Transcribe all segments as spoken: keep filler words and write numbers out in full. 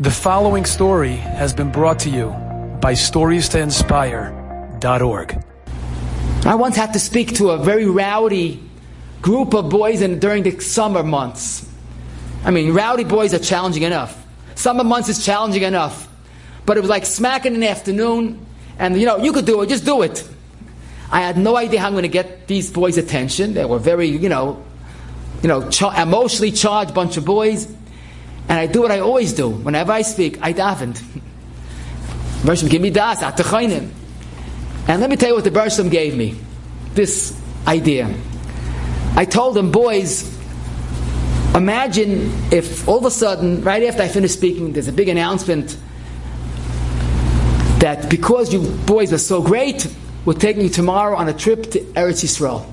The following story has been brought to you by stories to inspire dot org. I once had to speak to a very rowdy group of boys in, during the summer months. I mean, rowdy boys are challenging enough. Summer months is challenging enough. But it was like smacking in the afternoon, and you know, you could do it, just do it. I had no idea how I'm going to get these boys' attention. They were very, you know, you know, char- emotionally charged bunch of boys. And I do what I always do. Whenever I speak, I davened. Bershom, give me das, atachaynim. And let me tell you what the Bershom gave me. This idea. I told them, boys, imagine if all of a sudden, right after I finish speaking, there's a big announcement that because you boys are so great, we're taking you tomorrow on a trip to Eretz Yisrael.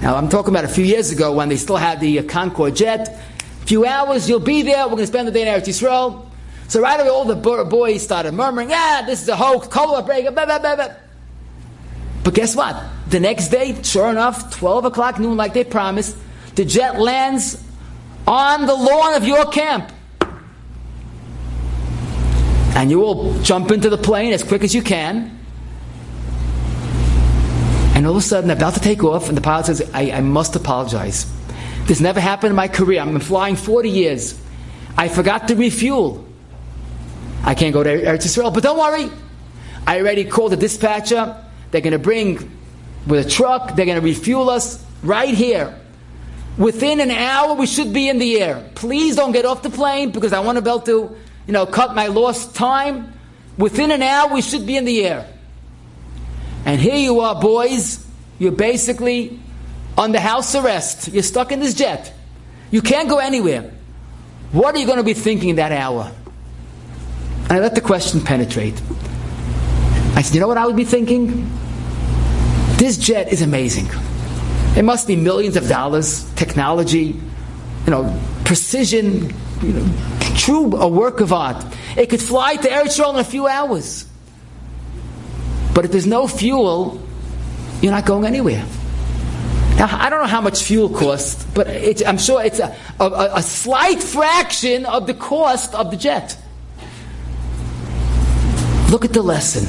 Now, I'm talking about a few years ago when they still had the uh, Concorde jet. Few hours, you'll be there, we're going to spend the day in Eretz Yisrael. So right away all the boys started murmuring, ah, this is a hoax, color breaker, blah, blah, blah, blah. But guess what? The next day, sure enough, twelve o'clock noon, like they promised, the jet lands on the lawn of your camp. And you all jump into the plane as quick as you can. And all of a sudden, about to take off, and the pilot says, I, I must apologize. This never happened in my career. I've been flying forty years. I forgot to refuel. I can't go to Eretz Yisrael, but don't worry. I already called the dispatcher. They're going to bring with a truck. They're going to refuel us right here. Within an hour, we should be in the air. Please don't get off the plane because I want to be able to, you know, cut my lost time. Within an hour, we should be in the air. And here you are, boys. You're basically under house arrest. You're stuck in this jet. You can't go anywhere. What are you going to be thinking that hour? And I let the question penetrate. I said, you know what I would be thinking? This jet is amazing. It must be millions of dollars, technology, you know, precision, you know, true, a work of art. It could fly to Eretz Yisrael in a few hours. But if there's no fuel, you're not going anywhere. Now, I don't know how much fuel costs, but it's, I'm sure it's a, a, a slight fraction of the cost of the jet. Look at the lesson.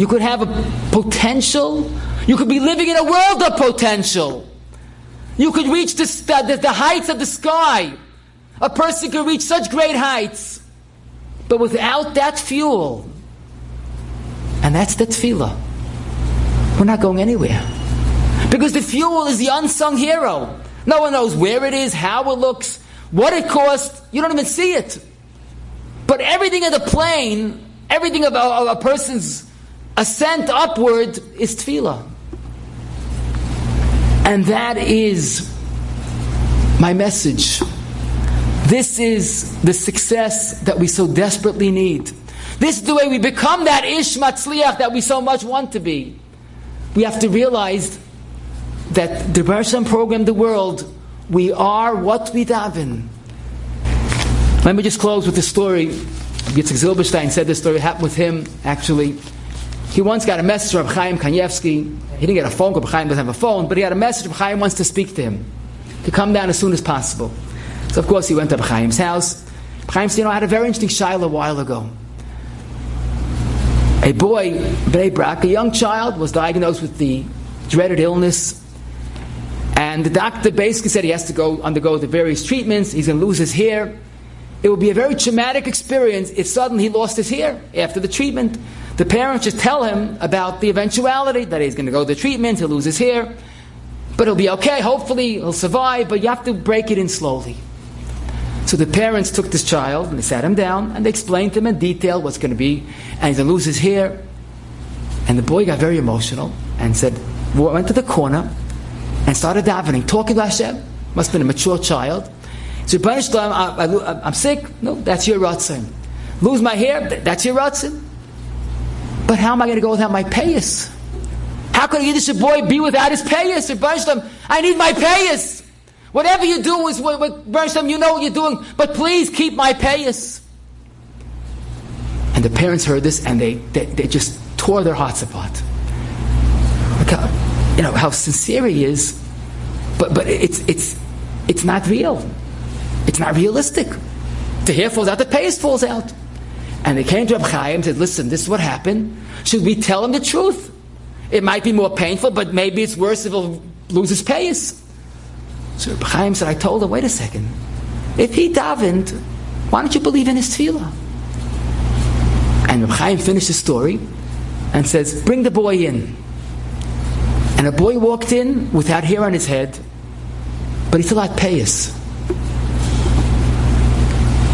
You could have a potential. You could be living in a world of potential. You could reach the, the, the heights of the sky. A person could reach such great heights. But without that fuel, and that's the tefillah, we're not going anywhere. Because the fuel is the unsung hero. No one knows where it is, how it looks, what it costs. You don't even see it. But everything of the plane, everything of a, of a person's ascent upward is tefillah. And that is my message. This is the success that we so desperately need. This is the way we become that ish matzliach that we so much want to be. We have to realize that the Bershom programmed the world. We are what we daven. Let me just close with a story. Yitzhak Zilberstein said this story happened with him, actually. He once got a message from Chaim Kanievsky. He didn't get a phone call. Chaim doesn't have a phone, but he got a message. Chaim wants to speak to him, to come down as soon as possible. So of course he went to Chaim's house. Chaim said, you know, I had a very interesting shayla a while ago. A boy, B'nai Brak, a young child, was diagnosed with the dreaded illness. And the doctor basically said he has to go undergo the various treatments. He's going to lose his hair. It would be a very traumatic experience if suddenly he lost his hair after the treatment. The parents just tell him about the eventuality that he's going to go to the treatment, he'll lose his hair, but he'll be okay, hopefully he'll survive, but you have to break it in slowly. So the parents took this child and they sat him down and they explained to him in detail what's going to be, and he's going to lose his hair. And the boy got very emotional and said, went to the corner and started davening, talking to Hashem. Must have been a mature child. So, I'm sick. No, that's your Ratson. Lose my hair. That's your Ratson. But how am I going to go without my payos? How could a Yiddish boy be without his payos? I need my payos. Whatever you do is what, what you know what you're doing, but please keep my payos. And the parents heard this, and they, they, they just tore their hearts apart. Look how, you know, how sincere he is, but but it's it's it's not real. It's not realistic. hair falls out, the payos falls out. And they came to Reb Chaim and said, listen, this is what happened. Should we tell him the truth? It might be more painful, but maybe it's worse if he'll lose his payos. So Reb Chaim said, I told her, wait a second. If he davened, why don't you believe in his tefillah? And Reb Chaim finished his story and says, bring the boy in. And a boy walked in without hair on his head, but he still had payos.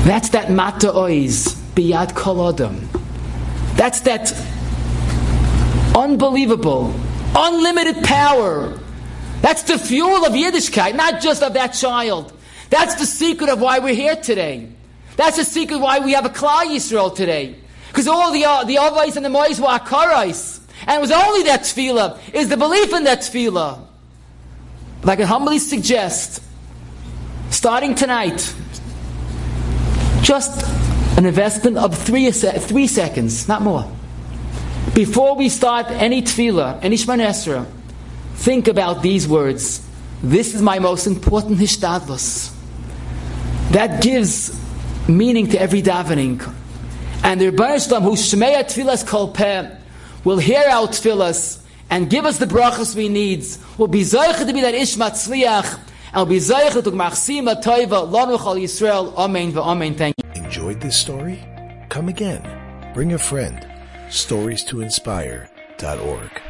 That's that akar oiz, biyad kol adam. That's that unbelievable, unlimited power. That's the fuel of Yiddishkeit, not just of that child. That's the secret of why we're here today. That's the secret why we have a Klal Yisrael today. Because all the uh, the avos and the mois were akar oiz. And it was only that tefillah, is the belief in that tefillah. But I can humbly suggest, starting tonight, just an investment of three, three seconds, not more. Before we start any tefillah, any Shmanesra, think about these words. This is my most important Hishtadlos. That gives meaning to every davening. And the Ribbono Shel Olam, who shmeya tefillah kol peh, will hear our tefillahs and give us the brachas we need. We'll be zeichah to be that ish matzliach, and we'll be zeichah to gmar shmeya tefillah lanu Klal Yisrael. Amen v'amen. Thank you. Enjoyed this story? Come again. Bring a friend. stories to inspire dot org